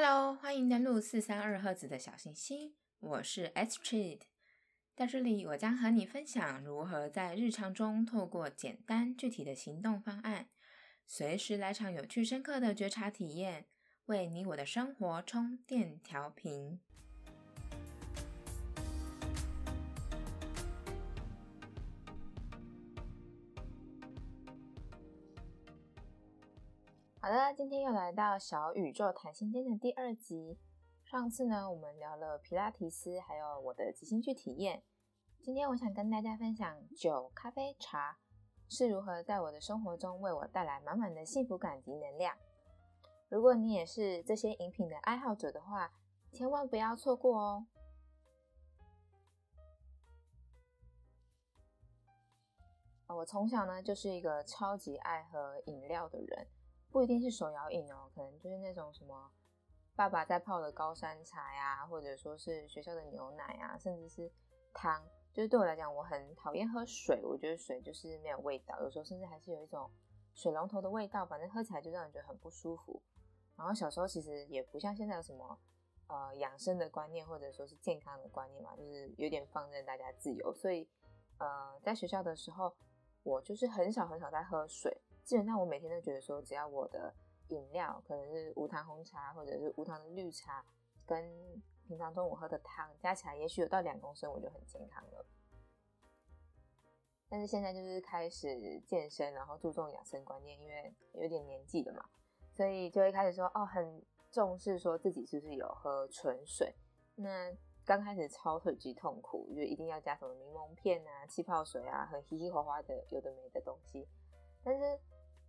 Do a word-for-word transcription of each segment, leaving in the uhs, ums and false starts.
Hello， 欢迎登录四三二赫兹的小行星，我是 Astrid， 在这里我将和你分享如何在日常中透过简单具体的行动方案，随时来场有趣深刻的觉察体验，为你我的生活充电调频。好了，今天又来到小宇宙谈心间的第二集。上次呢，我们聊了皮拉提斯，还有我的即兴剧体验。今天我想跟大家分享酒、咖啡、茶是如何在我的生活中为我带来满满的幸福感及能量。如果你也是这些饮品的爱好者的话，千万不要错过哦。我从小呢，就是一个超级爱喝饮料的人。不一定是手摇饮哦，可能就是那种什么爸爸在泡的高山茶呀，或者说是学校的牛奶啊，甚至是汤。就是对我来讲，我很讨厌喝水，我觉得水就是没有味道，有时候甚至还是有一种水龙头的味道，反正喝起来就让人觉得很不舒服。然后小时候其实也不像现在有什么呃养生的观念，或者说是健康的观念嘛，就是有点放任大家自由，所以呃在学校的时候，我就是很少很少在喝水。基本上我每天都觉得说，只要我的饮料可能是无糖红茶或者是无糖的绿茶，跟平常中午喝的汤加起来，也许有到两公升，我就很健康了。但是现在就是开始健身，然后注重养生观念，因为有点年纪了嘛，所以就会开始说哦，很重视说自己是不是有喝纯水。那刚开始超特级痛苦，就一定要加什么柠檬片啊、气泡水啊，很稀稀滑滑的有的没的东西，但是。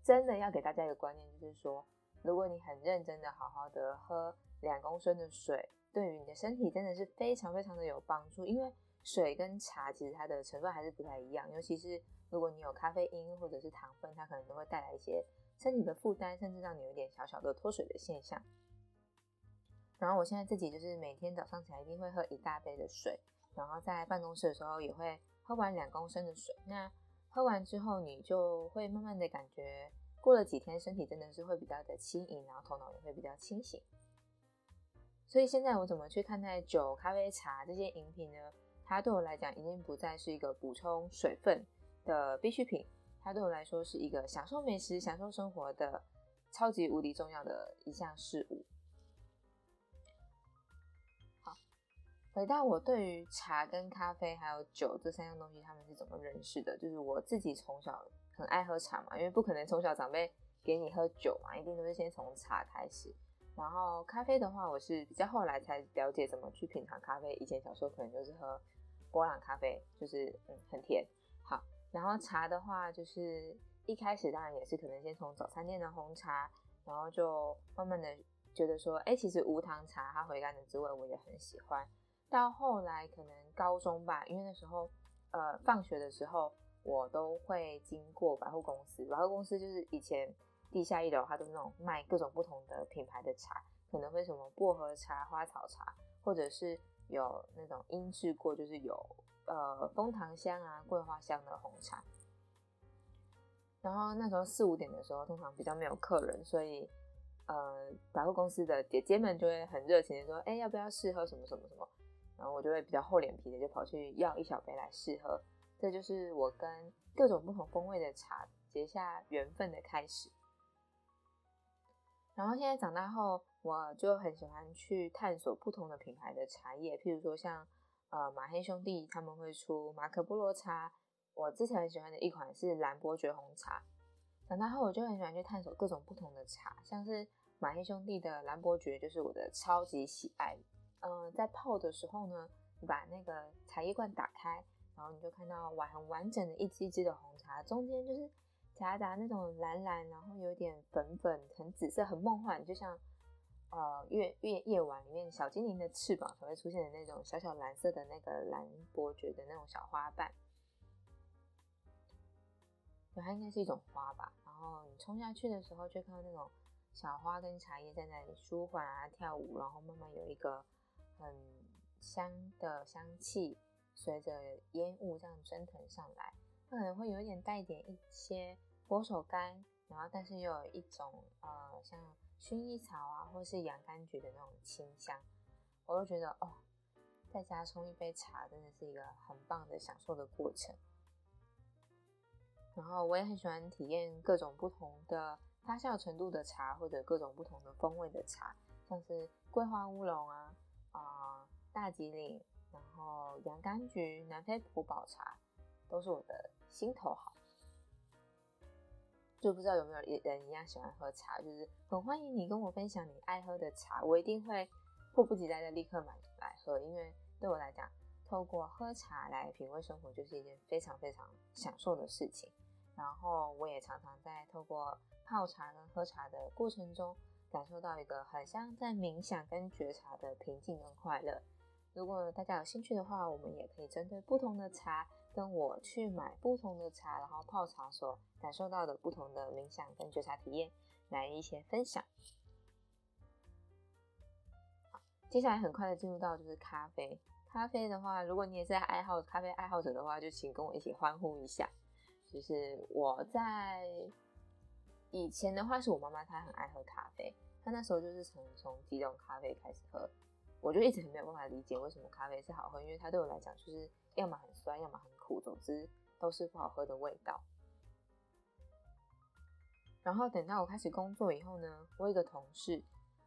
真的要给大家一个观念，就是说如果你很认真的好好的喝两公升的水，对于你的身体真的是非常非常的有帮助。因为水跟茶其实它的成分还是不太一样，尤其是如果你有咖啡因或者是糖分，它可能都会带来一些身体的负担，甚至让你有点小小的脱水的现象。然后我现在自己就是每天早上起来一定会喝一大杯的水，然后在办公室的时候也会喝完两公升的水。那喝完之后，你就会慢慢的感觉，过了几天，身体真的是会比较的轻盈，然后头脑也会比较清醒。所以现在我怎么去看待酒、咖啡、茶这些饮品呢？它对我来讲已经不再是一个补充水分的必需品，它对我来说是一个享受美食、享受生活的超级无敌重要的一项事物。好，回到我对于茶跟咖啡还有酒这三样东西，他们是怎么认识的？就是我自己从小很爱喝茶嘛，因为不可能从小长辈给你喝酒嘛，一定都是先从茶开始。然后咖啡的话，我是比较后来才了解怎么去品尝咖啡，以前小时候可能就是喝波朗咖啡，就是嗯很甜。好，然后茶的话，就是一开始当然也是可能先从早餐店的红茶，然后就慢慢的觉得说，哎，其实无糖茶它回甘的滋味我也很喜欢。到后来可能高中吧，因为那时候呃放学的时候。我都会经过百货公司，百货公司就是以前地下一楼，它都是那种卖各种不同的品牌的茶，可能会什么薄荷茶、花草茶，或者是有那种腌制过，就是有呃枫糖香啊、桂花香的红茶。然后那时候四五点的时候，通常比较没有客人，所以呃百货公司的姐姐们就会很热情的说：“哎，要不要试喝什么什么什么？”然后我就会比较厚脸皮的就跑去要一小杯来试喝。这就是我跟各种不同风味的茶结下缘分的开始。然后现在长大后，我就很喜欢去探索不同的品牌的茶叶，譬如说像呃马黑兄弟他们会出马可波罗茶，我之前很喜欢的一款是蓝伯爵红茶。长大后我就很喜欢去探索各种不同的茶，像是马黑兄弟的蓝伯爵就是我的超级喜爱。嗯、呃，在泡的时候呢，你把那个茶叶罐打开。然后你就看到完很完整的一支一支的红茶，中间就是夹杂那种蓝蓝，然后有点粉粉，很紫色，很梦幻，就像呃月月夜晚里面小精灵的翅膀才会出现的那种小小蓝色的那个蓝伯爵的那种小花瓣。对，它应该是一种花吧。然后你冲下去的时候，就看到那种小花跟茶叶在那里舒缓啊跳舞，然后慢慢有一个很香的香气。随着烟雾这样蒸腾上来，它可能会有一点带一点一些佛手柑，然后但是又有一种呃像薰衣草啊或是洋甘菊的那种清香，我都觉得哦，在家冲一杯茶真的是一个很棒的享受的过程。然后我也很喜欢体验各种不同的发酵程度的茶，或者各种不同的风味的茶，像是桂花乌龙啊、呃、大吉岭，然后洋甘菊、南非普洱茶都是我的心头好。就不知道有没有人一样喜欢喝茶，就是很欢迎你跟我分享你爱喝的茶，我一定会迫不及待的立刻买来喝，因为对我来讲，透过喝茶来品味生活就是一件非常非常享受的事情。然后我也常常在透过泡茶跟喝茶的过程中，感受到一个很像在冥想跟觉察的平静跟快乐。如果大家有兴趣的话，我们也可以针对不同的茶，跟我去买不同的茶，然后泡茶所感受到的不同的冥想跟觉察体验来一些分享。好，接下来很快的进入到就是咖啡。咖啡的话，如果你也是爱好咖啡爱好者的话，就请跟我一起欢呼一下。就是我在以前的话，是我妈妈她很爱喝咖啡，她那时候就是从从几种咖啡开始喝，我就一直很没有办法理解为什么咖啡是好喝，因为它对我来讲就是要么很酸，要么很苦，总之都是不好喝的味道。然后等到我开始工作以后呢，我有一个同事，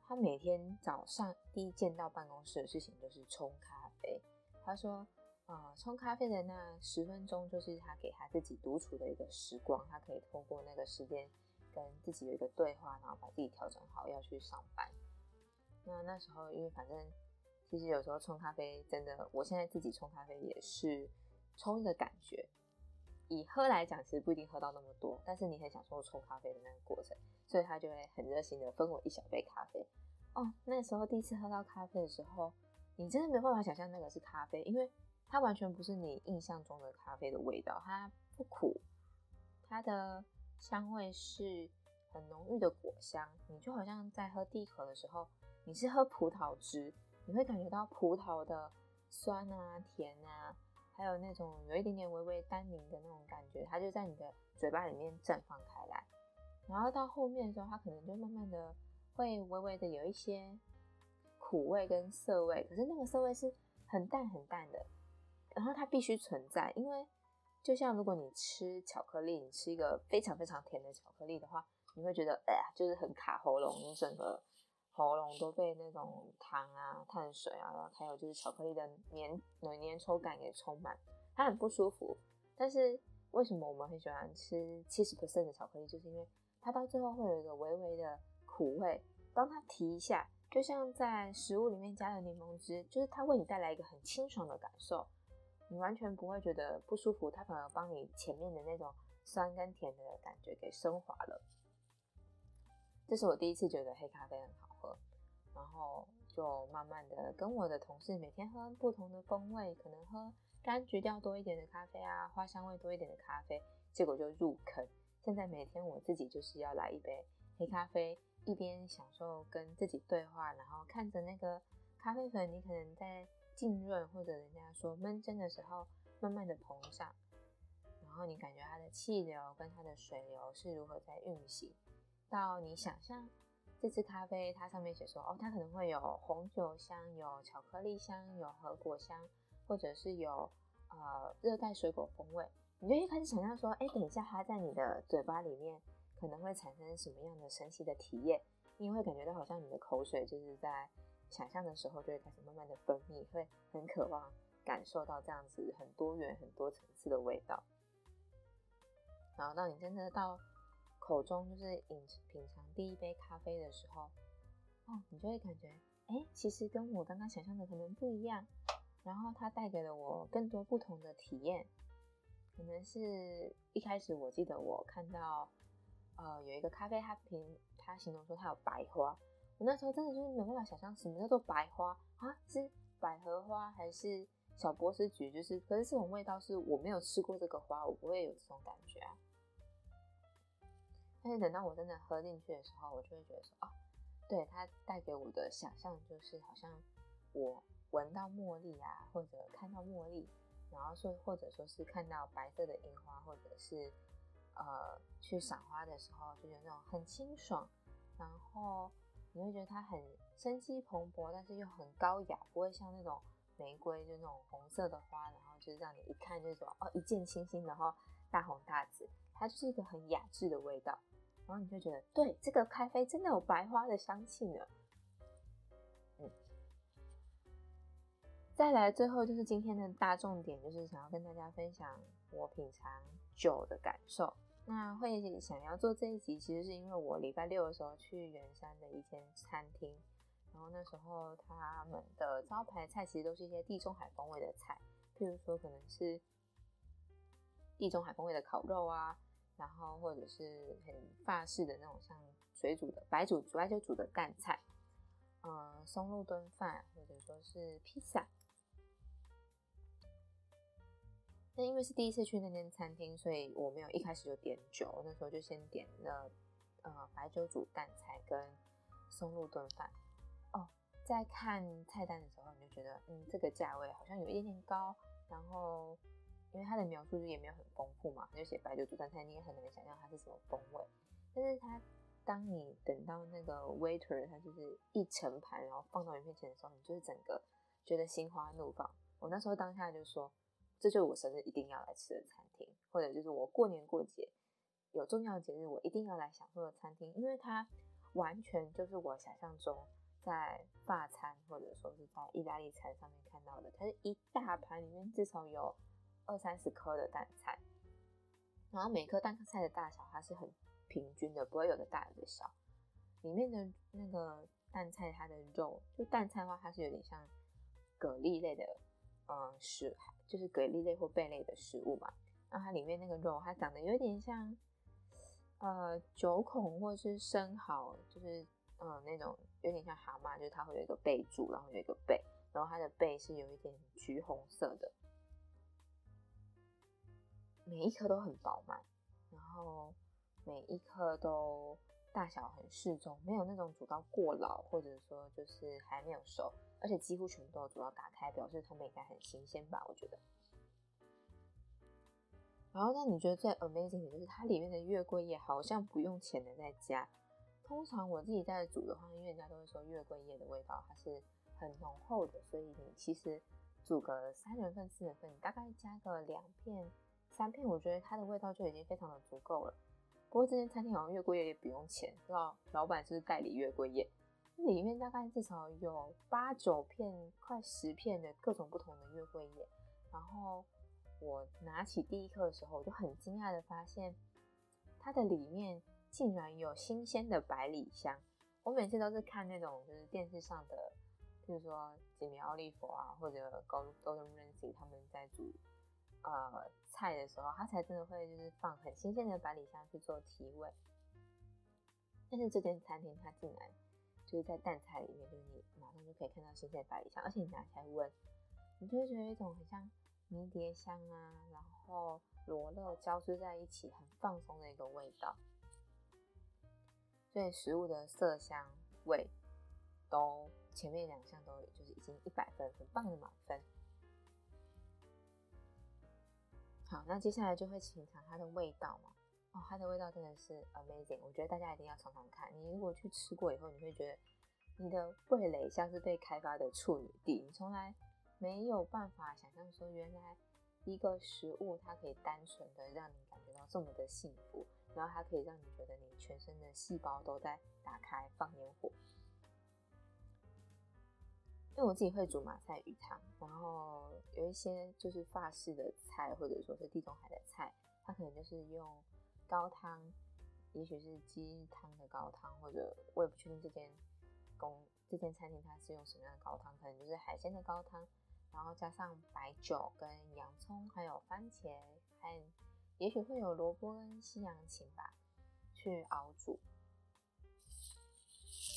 他每天早上第一件到办公室的事情就是冲咖啡。他说，呃，冲咖啡的那十分钟就是他给他自己独处的一个时光，他可以透过那个时间跟自己有一个对话，然后把自己调整好要去上班。那那时候，因为反正其实有时候冲咖啡真的，我现在自己冲咖啡也是冲一个感觉。以喝来讲，其实不一定喝到那么多，但是你很享受冲咖啡的那个过程，所以他就会很热心的分我一小杯咖啡。哦，那时候第一次喝到咖啡的时候，你真的没有办法想象那个是咖啡，因为它完全不是你印象中的咖啡的味道，它不苦，它的香味是很浓郁的果香，你就好像在喝第一口的时候，你是喝葡萄汁，你会感觉到葡萄的酸啊、甜啊，还有那种有一点点微微单宁的那种感觉，它就在你的嘴巴里面绽放开来。然后到后面的时候，它可能就慢慢的会微微的有一些苦味跟涩味，可是那个涩味是很淡很淡的，然后它必须存在，因为就像如果你吃巧克力，你吃一个非常非常甜的巧克力的话，你会觉得哎呀、呃，就是很卡喉咙，你整个喉咙都被那种糖啊、碳水啊，然后还有就是巧克力的粘粘稠感给充满，它很不舒服。但是为什么我们很喜欢吃 百分之七十 的巧克力，就是因为它到最后会有一个微微的苦味，帮它提一下，就像在食物里面加了柠檬汁，就是它为你带来一个很清爽的感受，你完全不会觉得不舒服，它反而帮你前面的那种酸跟甜的感觉给升华了。这是我第一次觉得黑咖啡很好喝，然后就慢慢的跟我的同事每天喝不同的风味，可能喝柑橘调多一点的咖啡啊，花香味多一点的咖啡，结果就入坑。现在每天我自己就是要来一杯黑咖啡，一边享受跟自己对话，然后看着那个咖啡粉，你可能在浸润或者人家说焖蒸的时候慢慢的膨胀，然后你感觉它的气流跟它的水流是如何在运行，到你想象这支咖啡它上面写说，哦，它可能会有红酒香，有巧克力香，有核果香，或者是有呃热带水果风味，你就一开始想象说，哎，等一下它在你的嘴巴里面可能会产生什么样的神奇的体验，你会感觉到好像你的口水就是在想象的时候就会开始慢慢的分泌，会很渴望感受到这样子很多元很多层次的味道，然后到你真的到口中就是品尝第一杯咖啡的时候，哦，你就会感觉，哎，其实跟我刚刚想象的可能不一样。然后它带给了我更多不同的体验，可能是一开始我记得我看到，呃，有一个咖啡，它评它形容说它有白花，我那时候真的就是没办法想象什么叫做白花啊，是百合花还是小波斯菊？就是，可是这种味道是我没有吃过这个花，我不会有这种感觉啊。但是等到我真的喝进去的时候，我就会觉得说，哦，对，它带给我的想象就是好像我闻到茉莉啊，或者看到茉莉，然后说或者说是看到白色的樱花，或者是呃去赏花的时候，就有那种很清爽，然后你会觉得它很生机蓬勃，但是又很高雅，不会像那种玫瑰就那种红色的花，然后就是让你一看就是哦一见倾心，然后大红大紫，它就是一个很雅致的味道，然后你就觉得对，这个咖啡真的有白花的香气呢。嗯，再来最后就是今天的大重点，就是想要跟大家分享我品尝酒的感受。那会想要做这一集，其实是因为我礼拜六的时候去圆山的一间餐厅，然后那时候他们的招牌菜其实都是一些地中海风味的菜，譬如说可能是地中海风味的烤肉啊，然后或者是很法式的那种像水煮的白煮白酒煮的干菜，嗯，松露炖饭，或者说是披萨。那因为是第一次去那间餐厅，所以我没有一开始就点酒，那时候就先点了呃白酒煮蛋菜跟松露炖饭。哦，在看菜单的时候，你就觉得嗯这个价位好像有一点点高，然后因为它的描述就也没有很丰富嘛，就写白酒煮蛋菜，你也很难想象它是什么风味。但是它当你等到那个 waiter 它就是一盛盘然后放到你面前的时候，你就是整个觉得心花怒放。我那时候当下就说，这就是我生日一定要来吃的餐厅，或者就是我过年过节有重要节日我一定要来享受的餐厅，因为它完全就是我想象中在法餐或者说是在意大利餐上面看到的，它是一大盘里面至少有二三十颗的蛋菜，然后每颗蛋菜的大小它是很平均的，不会有的大有的小。里面的那个蛋菜它的肉，就蛋菜的话它是有点像蛤蜊类的嗯，是就是蛤蜊类或贝类的食物嘛，然后它里面那个肉它长得有点像呃九孔或是生蚝，就是呃那种有点像蛤蟆，就是它会有一个背柱，然后有一个背，然后它的背是有一点橘红色的，每一颗都很饱满，然后每一颗都大小很适中，没有那种煮到过老，或者说就是还没有熟，而且几乎全部都有煮到打开，表示他们应该很新鲜吧，我觉得。然后那你觉得最 amazing 的就是它里面的月桂叶好像不用钱的在加，通常我自己在煮的话，因为人家都会说月桂叶的味道它是很浓厚的，所以你其实煮个三人份四人份，你大概加个两片三片，我觉得它的味道就已经非常的足够了。不过这间餐厅好像月桂叶也不用钱，不知道老板是不是代理月桂叶。里面大概至少有八九片快十片的各种不同的月桂叶，然后我拿起第一颗的时候，我就很惊讶的发现它的里面竟然有新鲜的百里香。我每次都是看那种就是电视上的，譬如说吉米奥利佛啊，或者 Gordon Ramsay 他们在煮呃菜的时候，他才真的会就是放很新鲜的百里香去做提味。但是这间餐厅它竟然就是在蛋菜里面，就是你马上就可以看到新鲜的百里香，而且你拿起来闻，你就会觉得一种很像迷迭香啊，然后罗勒交织在一起，很放松的一个味道。所以食物的色香味都前面两项都就是已经一百分，很棒的满分。好，那接下来就会品尝它的味道嘛。哦，它的味道真的是 amazing， 我觉得大家一定要尝尝看。你如果去吃过以后，你会觉得你的味蕾像是被开发的处女地，你从来没有办法想象说，原来一个食物它可以单纯的让你感觉到这么的幸福，然后它可以让你觉得你全身的细胞都在打开放烟火。因为我自己会煮马赛鱼汤，然后有一些就是法式的菜或者说是地中海的菜，它可能就是用高汤，也许是鸡汤的高汤，或者我也不确定这间公这间餐厅它是用什么样的高汤，可能就是海鲜的高汤，然后加上白酒跟洋葱，还有番茄，还有也许会有萝卜跟西洋芹吧，去熬煮。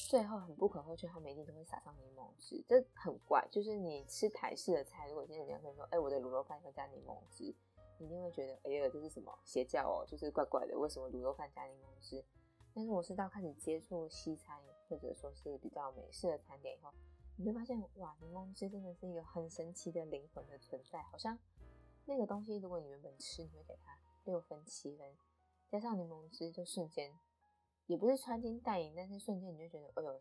最后很不可或缺，他们一定都会撒上柠檬汁，这很怪。就是你吃台式的菜，如果今天人家跟你说，哎、欸，我的卤肉饭要加柠檬汁，你一定会觉得哎呀，这是什么邪教哦，就是怪怪的，为什么卤肉饭加柠檬汁？但是我是到开始接触西餐或者说是比较美式的餐点以后，你就发现哇，柠檬汁真的是一个很神奇的灵魂的存在，好像那个东西如果你原本吃你会给它六分七分，加上柠檬汁就瞬间也不是穿金戴银，但是瞬间你就觉得哎呦，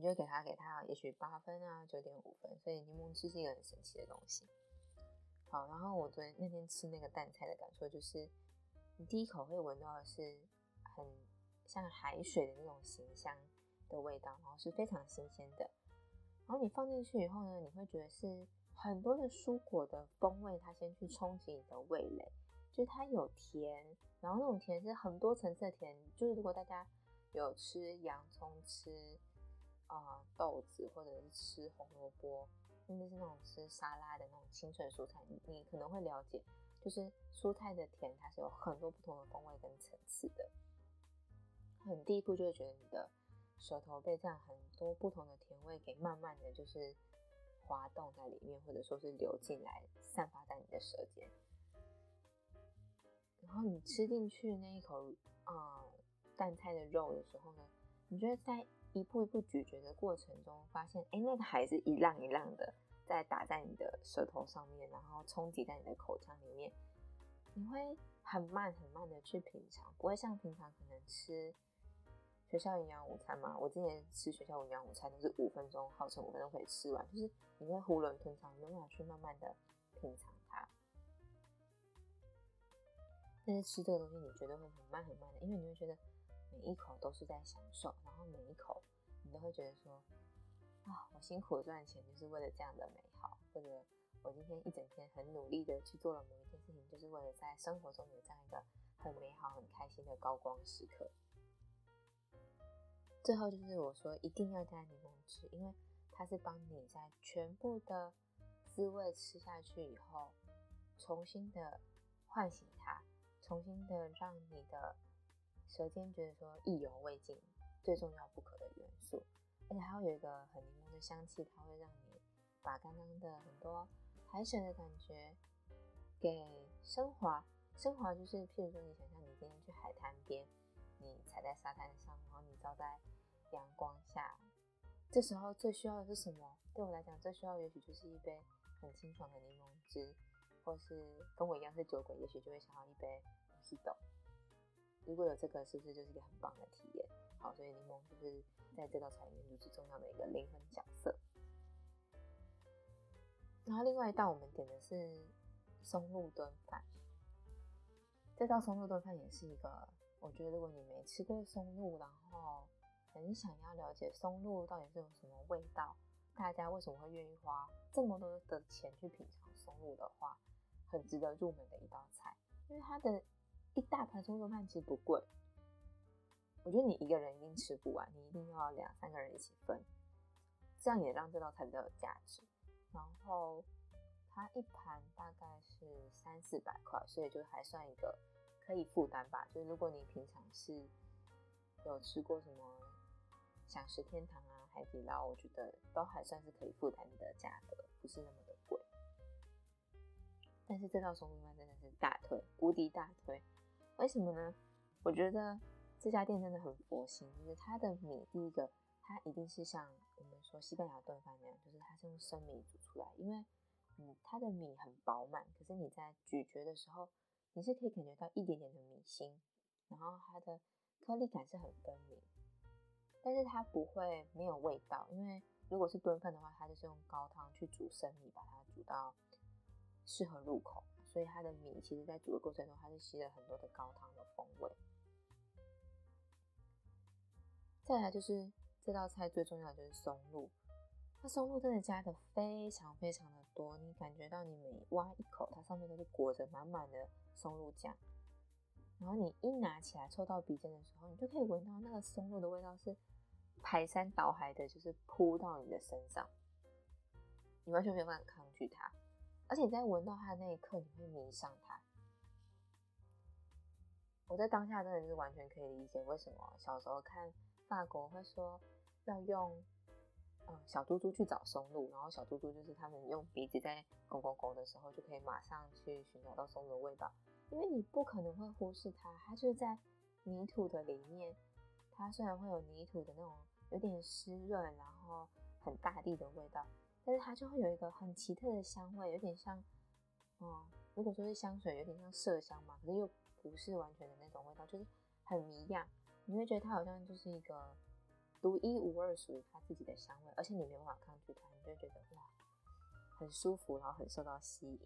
你就给它给它也许八分啊九点五分，所以柠檬汁是一个很神奇的东西。好，然后我昨天那天吃那个淡菜的感受就是，你第一口会闻到的是很像海水的那种咸香的味道，然后是非常新鲜的。然后你放进去以后呢，你会觉得是很多的蔬果的风味，它先去冲击你的味蕾，就是它有甜，然后那种甜是很多层次的甜，就是如果大家有吃洋葱、吃、呃、豆子或者是吃红萝卜，甚至是那种吃沙拉的那种清纯蔬菜， 你, 你可能会了解，就是蔬菜的甜它是有很多不同的风味跟层次的。很第一步就会觉得你的舌头被这样很多不同的甜味给慢慢的就是滑动在里面，或者说是流进来散发在你的舌尖。然后你吃进去那一口、呃、淡菜的肉的时候呢，你就会在一步一步咀嚼的过程中发现，哎，那个海是一浪一浪的在打在你的舌头上面，然后冲击在你的口腔里面。你会很慢很慢的去品尝，不会像平常可能吃学校营养午餐嘛，我之前吃学校营养午餐都是五分钟，号称五分钟可以吃完，就是你会囫囵吞枣，你没办法去慢慢的品尝它。但是吃这个东西，你绝对会很慢很慢的，因为你会觉得每一口都是在享受，然后每一口你都会觉得说，啊，我辛苦赚钱就是为了这样的美好，或者我今天一整天很努力的去做了某一件事情，就是为了在生活中有这样一个很美好、很开心的高光时刻。最后就是我说一定要加柠檬汁，因为它是帮你在全部的滋味吃下去以后，重新的唤醒它，重新的让你的舌尖觉得说意犹未尽，最重要不可的元素。而且还会有一个很柠檬的香气，它会让你把刚刚的很多海水的感觉给升华。升华就是譬如说你想象你今天去海滩边，你踩在沙滩上，然后你照在阳光下，这时候最需要的是什么？对我来讲，最需要的也许就是一杯很清爽的柠檬汁，或是跟我一样是酒鬼，也许就会想要一杯啤酒。如果有这个，是不是就是一个很棒的体验？好，所以柠檬就是在这道菜里面如此重要的一个灵魂角色。然后另外一道我们点的是松露炖饭，这道松露炖饭也是一个。我觉得如果你没吃过松露，然后很想要了解松露到底是有什么味道，大家为什么会愿意花这么多的钱去品尝松露的话，很值得入门的一道菜。因为它的一大盘松露饭其实不贵，我觉得你一个人一定吃不完，你一定要两三个人一起分，这样也让这道菜比较有价值。然后它一盘大概是三四百块，所以就还算一个可以负担吧，就是如果你平常是有吃过什么享食天堂啊、海底捞，我觉得都还算是可以负担的价格，不是那么的贵。但是这道松露饭真的是大推，无敌大推。为什么呢？我觉得这家店真的很佛心，就是它的米，第一个它一定是像我们说西班牙炖饭那样，就是它是用生米煮出来，因为、嗯、它的米很饱满，可是你在咀嚼的时候你是可以感觉到一点点的米心，然后它的颗粒感是很分明，但是它不会没有味道，因为如果是炖饭的话，它就是用高汤去煮生米，把它煮到适合入口，所以它的米其实在煮的过程中，它是吸了很多的高汤的风味。再来就是这道菜最重要的就是松露，它松露真的加的非常非常的多，你感觉到你每挖一口，它上面都是裹着满满的松露酱，然后你一拿起来凑到鼻尖的时候，你就可以闻到那个松露的味道是排山倒海的，就是扑到你的身上，你完全没有办法抗拒它，而且你在闻到它的那一刻，你会迷上它。我在当下真的是完全可以理解为什么小时候看法国会说要用、嗯、小猪猪去找松露，然后小猪猪就是他们用鼻子在拱拱拱的时候，就可以马上去寻找到松露的味道。因为你不可能会忽视它，它就是在泥土的里面，它虽然会有泥土的那种有点湿润，然后很大地的味道，但是它就会有一个很奇特的香味，有点像、嗯、如果说是香水有点像麝香嘛，可是又不是完全的那种味道，就是很迷样，你会觉得它好像就是一个独一无二属于它自己的香味，而且你没办法抗拒它，你就觉得哇很舒服，然后很受到吸引。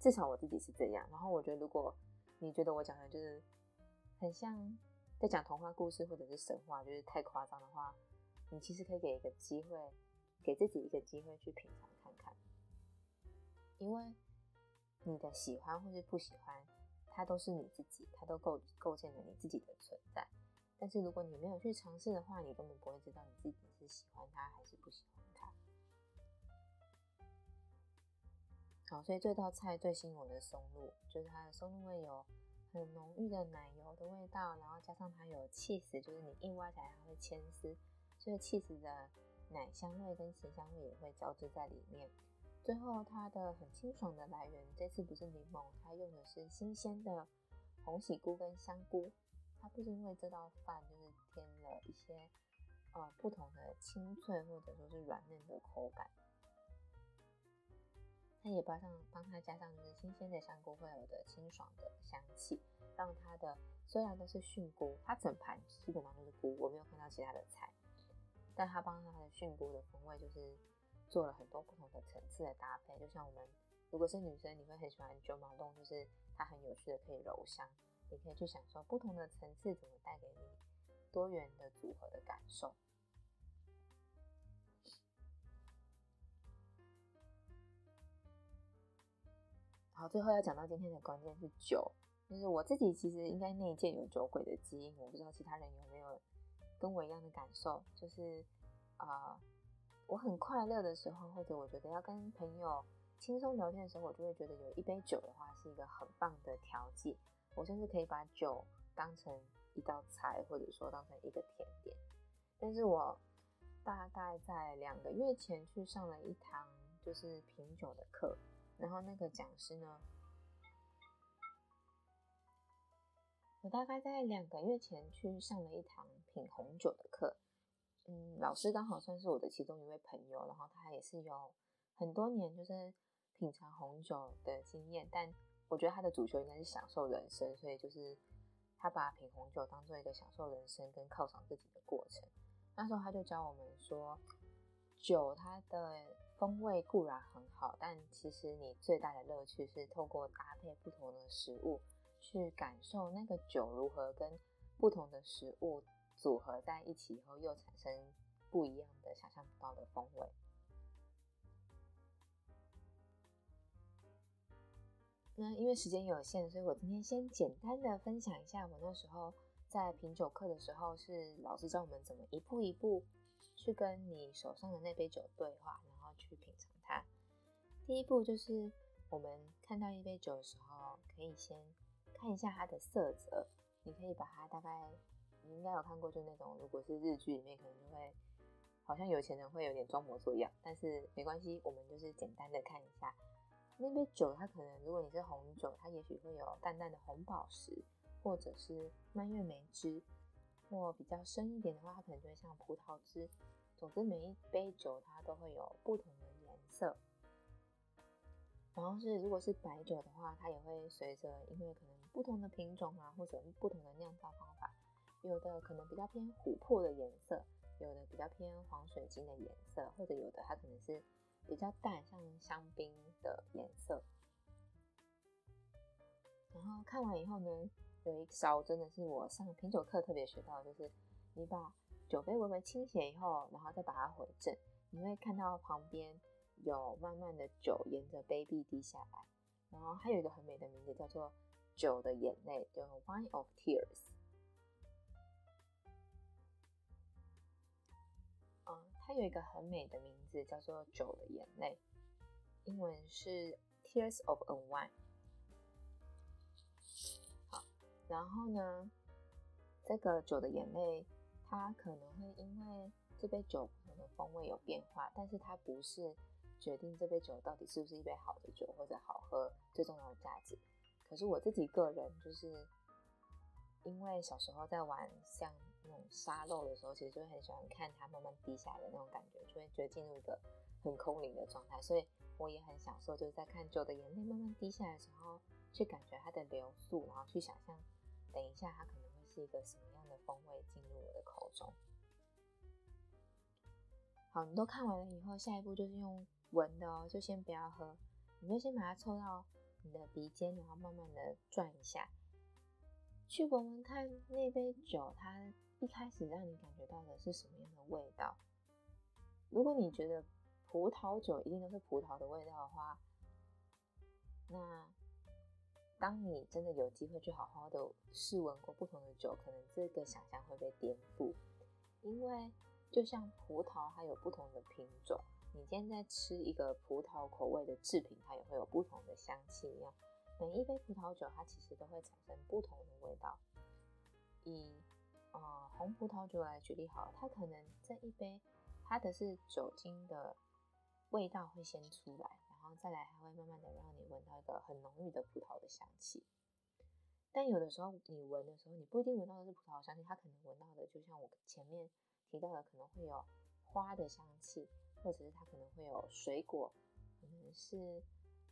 至少我自己是这样。然后我觉得如果你觉得我讲的就是很像在讲童话故事或者是神话，就是太夸张的话，你其实可以给一个机会，给自己一个机会去品尝看看，因为你的喜欢或是不喜欢它都是你自己，它都 构, 构建了你自己的存在。但是如果你没有去尝试的话，你根本不会知道你自己是喜欢它还是不喜欢它。好，所以这道菜最吸引我的松露，就是它的松露味有很浓郁的奶油的味道，然后加上它有起司，就是你一挖起来它会牵丝，所以起司的奶香味跟咸香味也会交织在里面。最后它的很清爽的来源，这次不是柠檬，它用的是新鲜的红喜菇跟香菇。它不仅为这道饭就是添了一些、呃、不同的清脆或者说是软嫩的口感，它也帮上帮它加上就是新鲜的香菇会有的清爽的香气，让它的虽然都是菌菇，它整盘基本上就是菇，我没有看到其他的菜，但它帮它的菌菇的风味就是做了很多不同的层次的搭配。就像我们如果是女生，你会很喜欢九毛洞，就是它很有趣的可以揉香，你可以去享受不同的层次怎么带给你多元的组合的感受。好，最后要讲到今天的关键是酒，就是我自己其实应该内建有酒鬼的基因，我不知道其他人有没有跟我一样的感受，就是啊、呃，我很快乐的时候，或者我觉得要跟朋友轻松聊天的时候，我就会觉得有一杯酒的话是一个很棒的调剂。我甚至可以把酒当成一道菜，或者说当成一个甜点。但是我大概在两个月前去上了一堂就是品酒的课，然后那个讲师呢，我大概在两个月前去上了一堂品红酒的课。嗯，老师刚好算是我的其中一位朋友，然后他也是有很多年就是品尝红酒的经验，但我觉得他的主修应该是享受人生，所以就是他把品红酒当做一个享受人生跟犒赏自己的过程。那时候他就教我们说，酒它的风味固然很好，但其实你最大的乐趣是透过搭配不同的食物去感受那个酒如何跟不同的食物组合在一起以后，又产生不一样的想象不到的风味。那因为时间有限，所以我今天先简单的分享一下我那时候在品酒课的时候，是老师教我们怎么一步一步去跟你手上的那杯酒对话，然后去品尝它。第一步就是我们看到一杯酒的时候，可以先看一下它的色泽，你可以把它大概，你应该有看过，就那种如果是日剧里面可能就会好像有钱人会有点装模作样，但是没关系，我们就是简单的看一下那杯酒。它可能如果你是红酒，它也许会有淡淡的红宝石，或者是蔓越莓汁，或比较深一点的话，它可能就会像葡萄汁。总之每一杯酒它都会有不同的颜色，然后是如果是白酒的话，它也会随着因为可能不同的品种啊，或者不同的酿造方法，有的可能比较偏琥珀的颜色，有的比较偏黄水晶的颜色，或者有的它可能是比较淡，像香槟的颜色。然后看完以后呢，有一招真的是我上品酒课特别学到的，就是你把酒杯微微倾斜以后，然后再把它回正，你会看到旁边有慢慢的酒沿着杯壁滴下来。然后还有一个很美的名字叫做酒的眼泪，叫 Wine of Tears。 嗯，它有一个很美的名字叫做酒的眼泪，英文是 Tears of Wine。然后呢，这个酒的眼泪，它可能会因为这杯酒不同的风味有变化，但是它不是决定这杯酒到底是不是一杯好的酒或者好喝最重要的价值。可是我自己个人就是因为小时候在玩像那种沙漏的时候，其实就很喜欢看它慢慢滴下来的那种感觉，就会觉得进入一个很空灵的状态，所以我也很享受就是在看酒的眼泪慢慢滴下来的时候，去感觉它的流速，然后去想象等一下它可能会是一个什么样的风味进入我的口中。好，你都看完了以后，下一步就是用闻的哦，就先不要喝，你就先把它凑到你的鼻尖，然后慢慢的转一下，去闻闻看那杯酒它一开始让你感觉到的是什么样的味道。如果你觉得葡萄酒一定都是葡萄的味道的话，那当你真的有机会去好好的试闻过不同的酒，可能这个想象会被颠覆，因为就像葡萄它有不同的品种，你今天在吃一个葡萄口味的制品，它也会有不同的香气一样，每一杯葡萄酒它其实都会产生不同的味道。以、呃、红葡萄酒来举例好了，它可能这一杯它的是酒精的味道会先出来，然后再来还会慢慢的让你闻到一个很浓郁的葡萄的香气。但有的时候你闻的时候，你不一定闻到的是葡萄的香气，它可能闻到的就像我前面提到的，可能会有花的香气，或者是它可能会有水果，可能是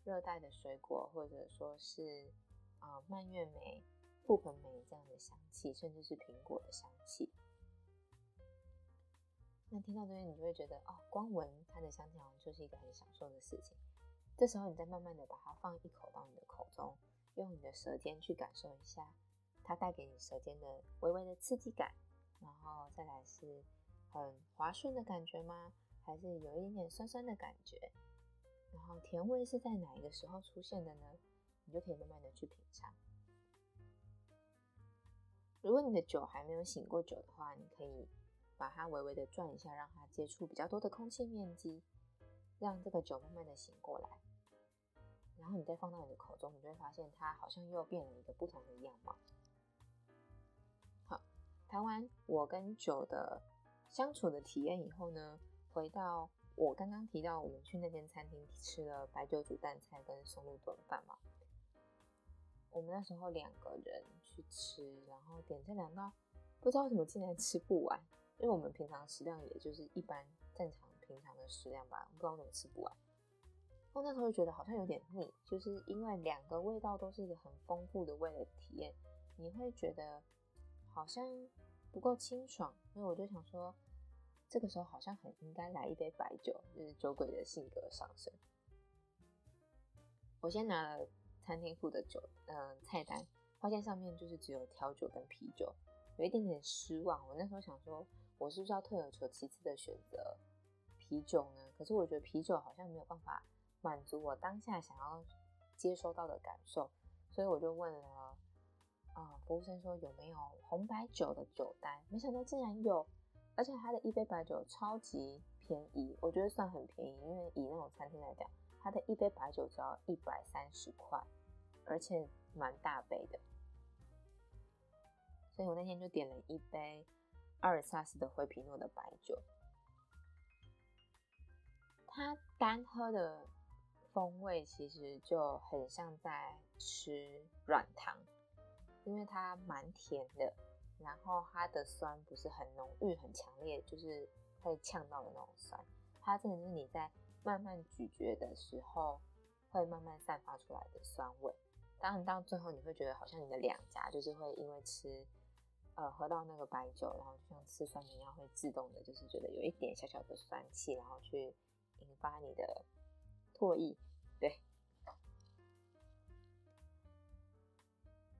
热带的水果，或者说是、呃、蔓越莓、覆盆莓这样的香气，甚至是苹果的香气。那听到这边你就会觉得哦，光闻它的香气好像就是一个很享受的事情。这时候你再慢慢的把它放一口到你的口中，用你的舌尖去感受一下它带给你舌尖的微微的刺激感，然后再来是很滑顺的感觉吗？还是有一点点酸酸的感觉？然后甜味是在哪一个时候出现的呢？你就可以慢慢的去品尝。如果你的酒还没有醒过酒的话，你可以把它微微的转一下，让它接触比较多的空气面积，让这个酒慢慢的醒过来，然后你再放到你的口中，你就会发现它好像又变了一个不同的样貌。好，谈完我跟酒的相处的体验以后呢，回到我刚刚提到我们去那间餐厅吃了白酒煮蛋菜跟松露炖饭嘛，我们那时候两个人去吃，然后点这两道，不知道怎么竟然吃不完，因为我们平常食量也就是一般正常平常的食量吧，我不知道怎么吃不完。我那时候就觉得好像有点腻，就是因为两个味道都是一个很丰富的味蕾体验，你会觉得好像不够清爽，所以我就想说，这个时候好像很应该来一杯白酒，就是酒鬼的性格上升。我先拿了餐厅附的酒，呃、菜单，发现上面就是只有调酒跟啤酒，有一点点失望。我那时候想说，我是不是要退而求其次的选择啤酒呢？可是我觉得啤酒好像没有办法满足我当下想要接收到的感受，所以我就问了啊、嗯、服务生说有没有红白酒的酒单，没想到竟然有，而且它的一杯白酒超级便宜，我觉得算很便宜，因为以那种餐厅来讲，它的一杯白酒只要一百三十块，而且蛮大杯的。所以我那天就点了一杯阿尔萨斯的灰皮诺的白酒，它单喝的风味其实就很像在吃软糖，因为它蛮甜的，然后它的酸不是很浓郁很强烈，就是会呛到的那种酸，它真的是你在慢慢咀嚼的时候会慢慢散发出来的酸味。当然到最后你会觉得好像你的两颊就是会因为吃呃，喝到那个白酒，然后就像吃酸梅一样，会自动的，就是觉得有一点小小的酸气，然后去引发你的唾液，对。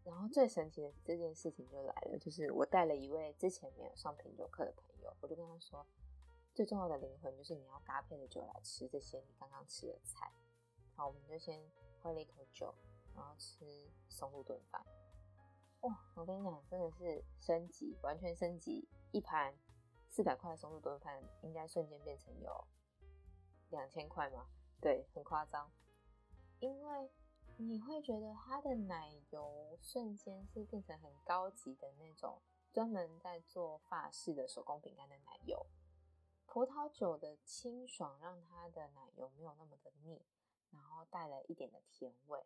然后最神奇的这件事情就来了，就是我带了一位之前没有上品酒课的朋友，我就跟他说，最重要的灵魂就是你要搭配的酒来吃这些你刚刚吃的菜。好，我们就先喝了一口酒，然后吃松露炖饭。哇，我跟你讲，真的是升级，完全升级。一盘四百块的松露炖饭，应该瞬间变成有两千块嘛？对，很夸张。因为你会觉得它的奶油瞬间是变成很高级的那种，专门在做法式的手工饼干的奶油。葡萄酒的清爽让它的奶油没有那么的腻，然后带了一点的甜味。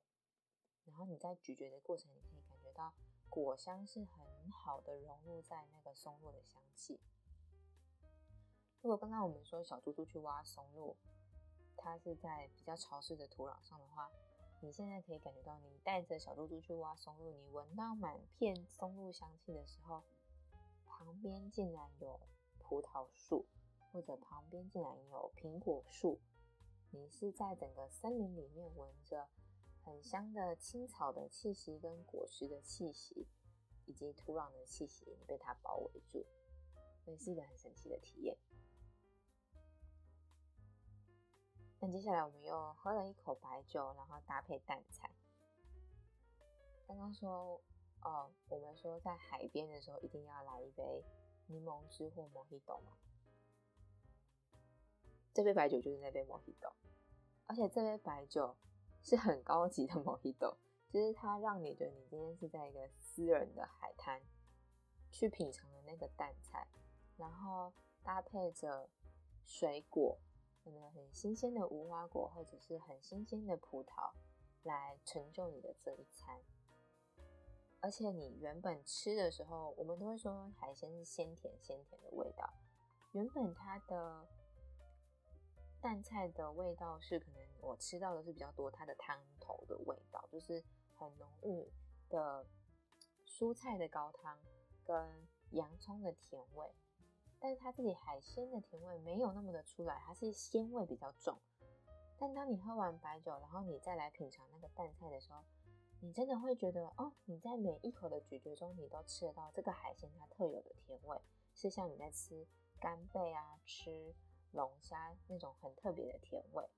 然后你在咀嚼的过程，你可以感觉到果香是很好的融入在那个松露的香气。如果刚刚我们说小猪猪去挖松露，它是在比较潮湿的土壤上的话，你现在可以感觉到，你带着小猪猪去挖松露，你闻到满片松露香气的时候，旁边竟然有葡萄树，或者旁边竟然有苹果树，你是在整个森林里面闻着很香的青草的气息跟果实的气息以及土壤的气息，被它包围住，那是一个很神奇的体验。那接下来我们又喝了一口白酒，然后搭配淡菜。刚刚说哦，我们说在海边的时候一定要来一杯柠檬汁或 Mojito 嘛，这杯白酒就是那杯 Mojito， 而且这杯白酒是很高级的 Mojito， 就是它让你觉得你今天是在一个私人的海滩去品尝的那个淡菜，然后搭配着水果，可能很新鲜的无花果或者是很新鲜的葡萄来成就你的这一餐。而且你原本吃的时候，我们都会说海鲜是鲜甜鲜甜的味道，原本它的淡菜的味道是可能我吃到的是比较多它的汤头的味道，就是很浓郁的蔬菜的高汤跟洋葱的甜味，但是它自己海鲜的甜味没有那么的出来，它是鲜味比较重。但当你喝完白酒，然后你再来品尝那个淡菜的时候，你真的会觉得哦，你在每一口的咀嚼中你都吃得到这个海鲜它特有的甜味，是像你在吃干贝啊吃龙虾那种很特别的甜味。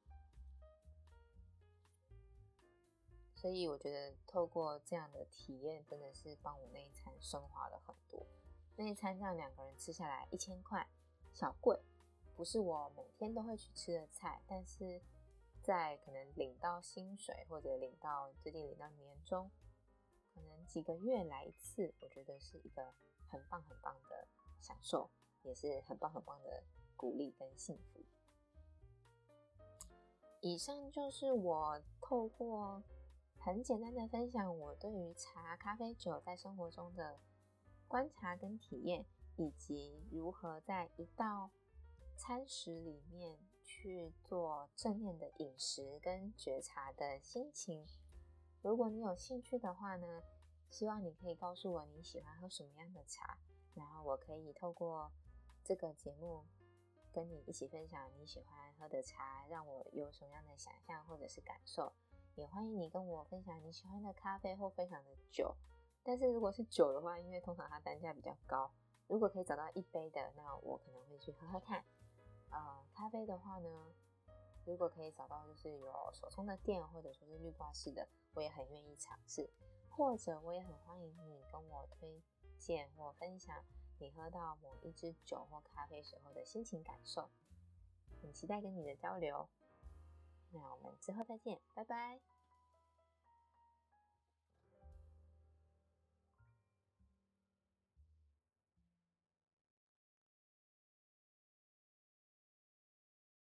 所以我觉得透过这样的体验真的是帮我那一餐升华了很多。那一餐让两个人吃下来一千块，小贵，不是我每天都会去吃的菜，但是在可能领到薪水或者领到最近领到年终，可能几个月来一次，我觉得是一个很棒很棒的享受，也是很棒很棒的鼓励跟幸福。以上就是我透过很简单的分享我对于茶、咖啡、酒在生活中的观察跟体验，以及如何在一道餐食里面去做正念的饮食跟觉察的心情。如果你有兴趣的话呢，希望你可以告诉我你喜欢喝什么样的茶，然后我可以透过这个节目跟你一起分享你喜欢喝的茶让我有什么样的想象或者是感受。也欢迎你跟我分享你喜欢的咖啡或分享的酒，但是如果是酒的话，因为通常它单价比较高，如果可以找到一杯的，那我可能会去喝喝看。呃，咖啡的话呢，如果可以找到就是有手冲的店或者说是滤挂式的，我也很愿意尝试。或者我也很欢迎你跟我推荐或分享你喝到某一支酒或咖啡时候的心情感受，很期待跟你的交流。那我们之后再见，拜拜。